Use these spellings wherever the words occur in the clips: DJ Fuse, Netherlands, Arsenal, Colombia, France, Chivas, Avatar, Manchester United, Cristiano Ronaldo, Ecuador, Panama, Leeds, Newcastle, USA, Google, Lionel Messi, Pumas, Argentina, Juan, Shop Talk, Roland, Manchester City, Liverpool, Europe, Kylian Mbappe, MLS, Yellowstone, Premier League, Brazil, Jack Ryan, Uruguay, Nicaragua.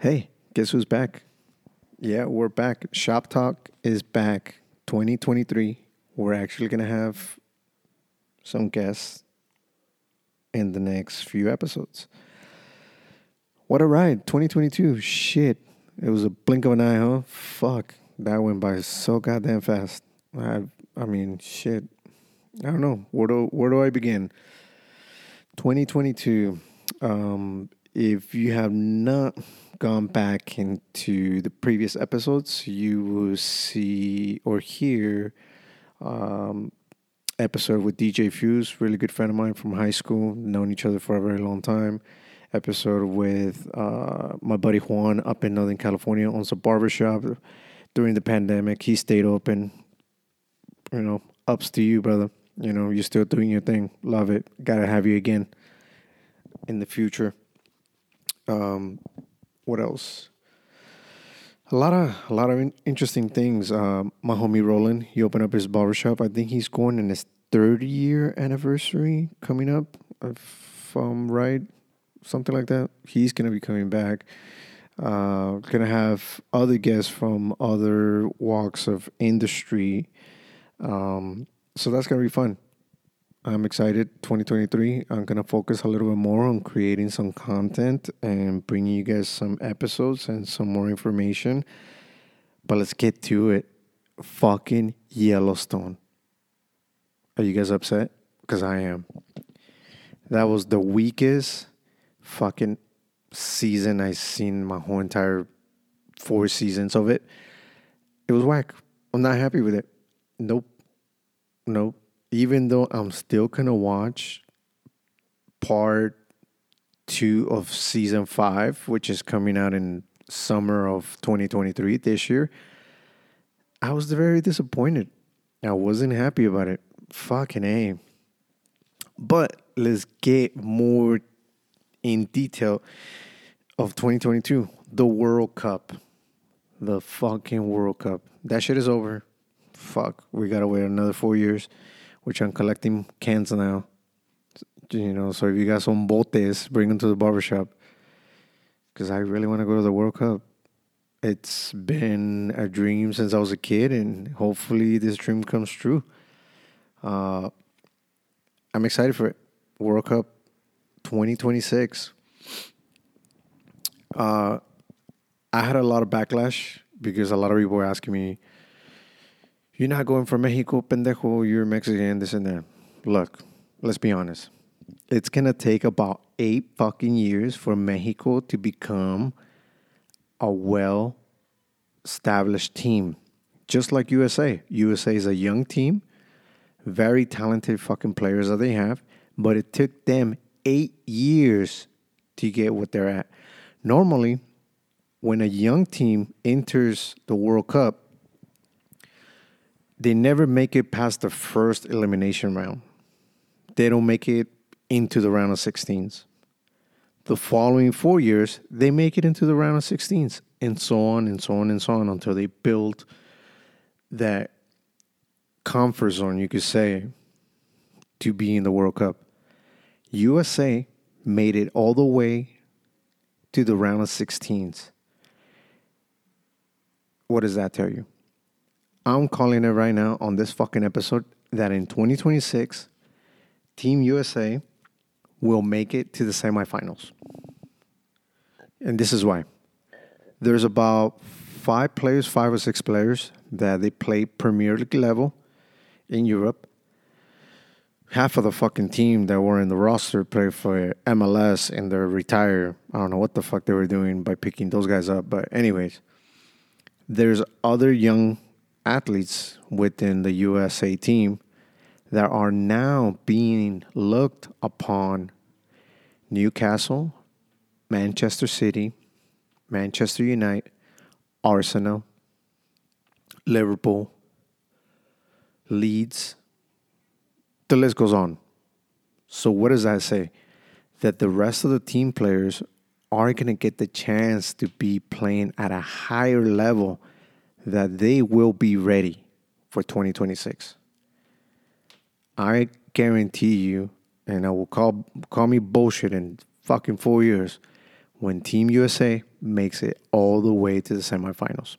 Hey, guess who's back? Yeah, we're back. Shop Talk is back. 2023. We're actually going to have some guests in the next few episodes. What a ride. 2022. Shit. It was a blink of an eye, huh? Fuck. That went by so goddamn fast. I mean, shit. I don't know. Where do I begin? 2022. If you have not gone back into the previous episodes, you will see or hear episode with DJ Fuse, really good friend of mine from high school, known each other for a very long time. Episode with my buddy Juan up in Northern California, owns a barbershop. During the pandemic, he stayed open. You know, ups to you, brother. You know, you're still doing your thing. Love it. Gotta have you again in the future. What else? A lot of interesting things. My homie Roland, he opened up his barbershop. I think he's going in his 3rd year anniversary coming up, if I'm right, something like that. He's going to be coming back. Going to have other guests from other walks of industry. So that's going to be fun. I'm excited. 2023, I'm going to focus a little bit more on creating some content and bringing you guys some episodes and some more information. But let's get to it. Fucking Yellowstone. Are you guys upset? Because I am. That was the weakest fucking season I've seen my whole entire 4 seasons of it. It was whack. I'm not happy with it. Nope. Even though I'm still going to watch part 2 of season 5, which is coming out in summer of 2023 this year, I was very disappointed. I wasn't happy about it. Fucking A. But let's get more in detail of 2022. The World Cup. The fucking World Cup. That shit is over. Fuck. We got to wait another 4 years. Which I'm collecting cans now. You know, so if you got some botes, bring them to the barbershop. Because I really want to go to the World Cup. It's been a dream since I was a kid, and hopefully this dream comes true. I'm excited for it. World Cup 2026. I had a lot of backlash because a lot of people were asking me, "You're not going for Mexico, pendejo. You're Mexican, this and that." Look, let's be honest. It's going to take about 8 fucking years for Mexico to become a well-established team. Just like USA. USA is a young team. Very talented fucking players that they have. But it took them 8 years to get what they're at. Normally, when a young team enters the World Cup, they never make it past the first elimination round. They don't make it into the round of 16s. The following 4 years, they make it into the round of 16s, and so on and so on and so on until they build that comfort zone, you could say, to be in the World Cup. USA made it all the way to the round of 16s. What does that tell you? I'm calling it right now on this fucking episode that in 2026, Team USA will make it to the semifinals. And this is why. There's about 5 or 6 players that they play Premier League level in Europe. Half of the fucking team that were in the roster played for MLS and they're retired. I don't know what the fuck they were doing by picking those guys up. But anyways, there's other young athletes within the USA team that are now being looked upon. Newcastle, Manchester City, Manchester United, Arsenal, Liverpool, Leeds. The list goes on. So what does that say? That the rest of the team players are going to get the chance to be playing at a higher level, that they will be ready for 2026. I guarantee you and I will call me bullshit in fucking 4 years, when Team USA makes it all the way to the semifinals.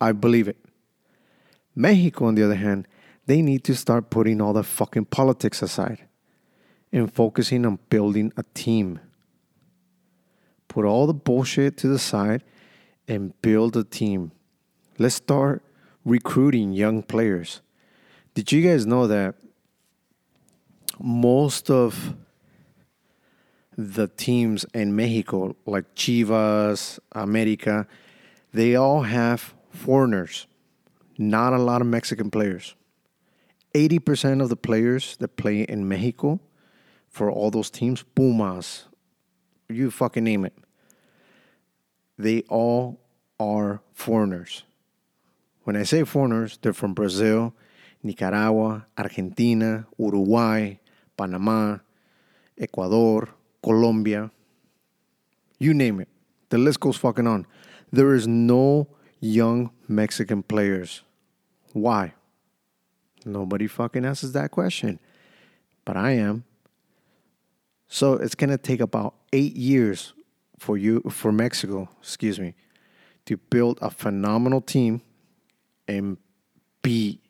I believe it. Mexico, on the other hand, they need to start putting all the fucking politics aside and focusing on building a team. Put all the bullshit to the side and build a team. Let's start recruiting young players. Did you guys know that most of the teams in Mexico, like Chivas, America, they all have foreigners, not a lot of Mexican players. 80% of the players that play in Mexico for all those teams, Pumas, you fucking name it, they all are foreigners. When I say foreigners, they're from Brazil, Nicaragua, Argentina, Uruguay, Panama, Ecuador, Colombia, you name it. The list goes fucking on. There is no young Mexican players. Why? Nobody fucking asks that question. But I am. So it's going to take about 8 years for Mexico, to build a phenomenal team and beat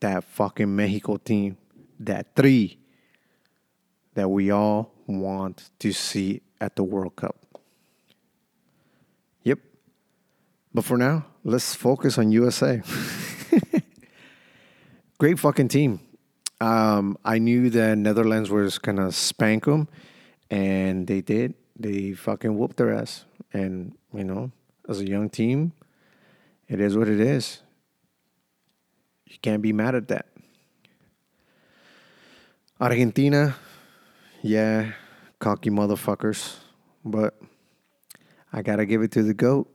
that fucking Mexico team, that three that we all want to see at the World Cup. Yep. But for now, let's focus on USA. Great fucking team. I knew that Netherlands was going to spank them, and they did. They fucking whooped their ass. And, you know, as a young team, it is what it is. You can't be mad at that. Argentina, yeah, cocky motherfuckers, but I gotta give it to the GOAT.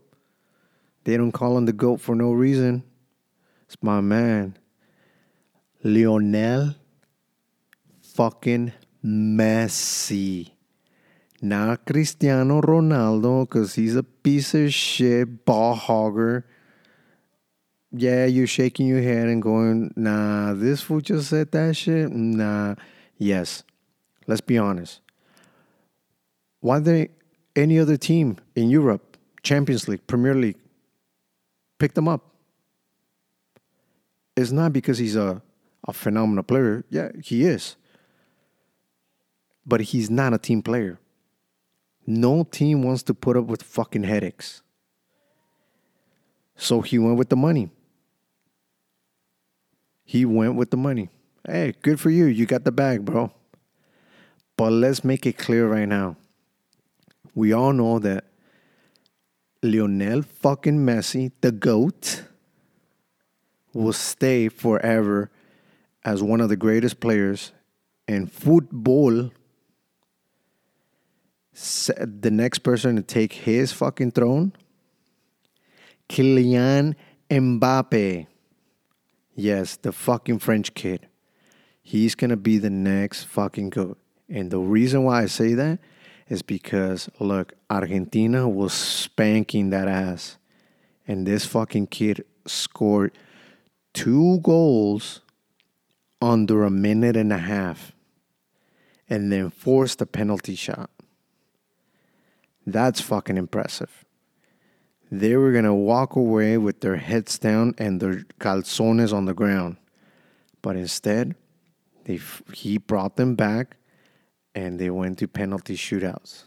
They don't call him the GOAT for no reason. It's my man, Lionel fucking Messi. Not Cristiano Ronaldo, because he's a piece of shit ball hogger. Yeah, you're shaking your head and going, nah, this fool just said that shit. Nah. Yes. Let's be honest. Why did any other team in Europe, Champions League, Premier League, pick them up? It's not because he's a phenomenal player. Yeah, he is. But he's not a team player. No team wants to put up with fucking headaches. So he went with the money. Hey, good for you. You got the bag, bro. But let's make it clear right now. We all know that Lionel fucking Messi, the GOAT, will stay forever as one of the greatest players in football. The next person to take his fucking throne, Kylian Mbappe. Yes, the fucking French kid. He's going to be the next fucking GOAT. And the reason why I say that is because, look, Argentina was spanking that ass. And this fucking kid scored 2 goals under a minute and a half. And then forced a penalty shot. That's fucking impressive. They were going to walk away with their heads down and their calzones on the ground. But instead, he brought them back. And they went to penalty shootouts.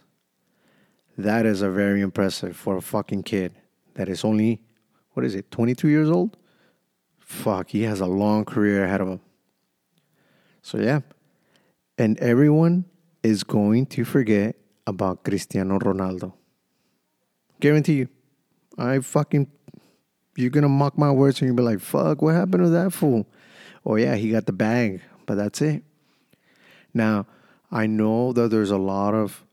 That is a very impressive for a fucking kid that is only, 22 years old? Fuck, he has a long career ahead of him. So yeah. And everyone is going to forget about Cristiano Ronaldo. Guarantee you. You're going to mock my words and you'll be like, fuck, what happened to that fool? Oh yeah, he got the bag, but that's it. Now, I know that there's a lot of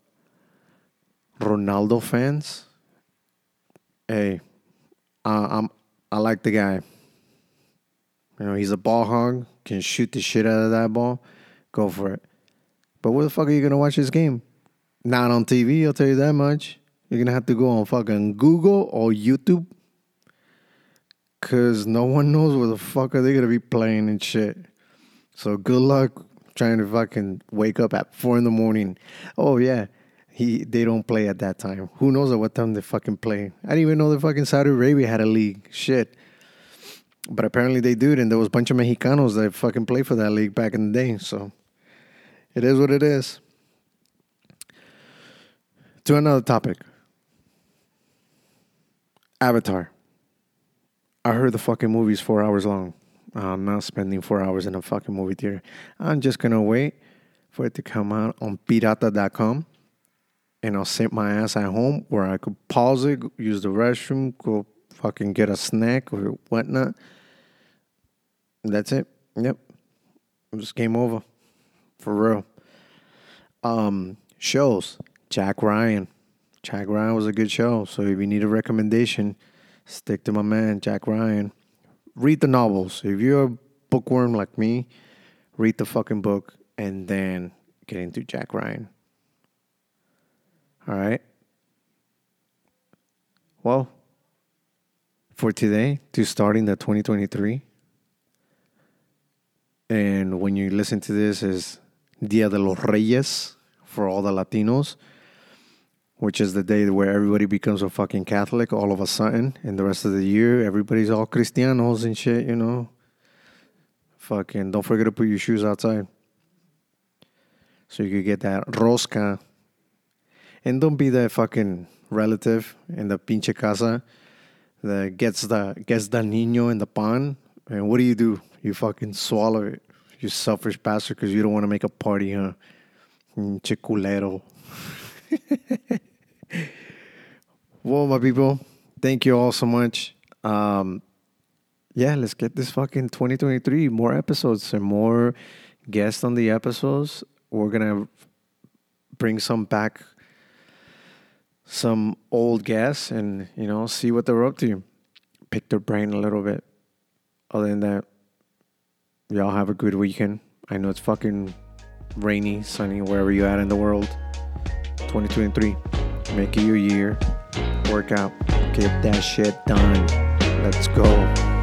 Ronaldo fans. Hey, I like the guy. You know, he's a ball hog. Can shoot the shit out of that ball. Go for it. But where the fuck are you going to watch this game? Not on TV, I'll tell you that much. You're going to have to go on fucking Google or YouTube. Because no one knows where the fuck are they going to be playing and shit. So good luck trying to fucking wake up at 4 a.m. Oh, yeah. They don't play at that time. Who knows at what time they fucking play? I didn't even know that fucking Saudi Arabia had a league. Shit. But apparently they do. And there was a bunch of Mexicanos that fucking played for that league back in the day. So it is what it is. To another topic. Avatar. I heard the fucking movie's 4 hours long. I'm not spending 4 hours in a fucking movie theater. I'm just going to wait for it to come out on pirata.com. And I'll sit my ass at home where I could pause it, use the restroom, go fucking get a snack or whatnot. That's it. Yep. It was game over. For real. Shows. Jack Ryan. Jack Ryan was a good show. So if you need a recommendation, stick to my man, Jack Ryan. Read the novels. If you're a bookworm like me, read the fucking book and then get into Jack Ryan. All right. Well, for today, to starting the 2023, and when you listen to this is Dia de los Reyes for all the Latinos, which is the day where everybody becomes a fucking Catholic all of a sudden, and the rest of the year, everybody's all Cristianos and shit, you know. Fucking don't forget to put your shoes outside so you could get that rosca. And don't be that fucking relative in the pinche casa that gets the niño in the pan. And what do? You fucking swallow it. You selfish bastard because you don't want to make a party, huh? Pinche culero. Well, my people, thank you all so much. Yeah, let's get this fucking 2023. More episodes and more guests on the episodes. We're going to bring some back. Some old guests and, you know, see what they're up to. Pick their brain a little bit. Other than that, y'all have a good weekend. I know it's fucking rainy, sunny, wherever you at in the world. 2023. Make it your year. Work out. Get that shit done. Let's go.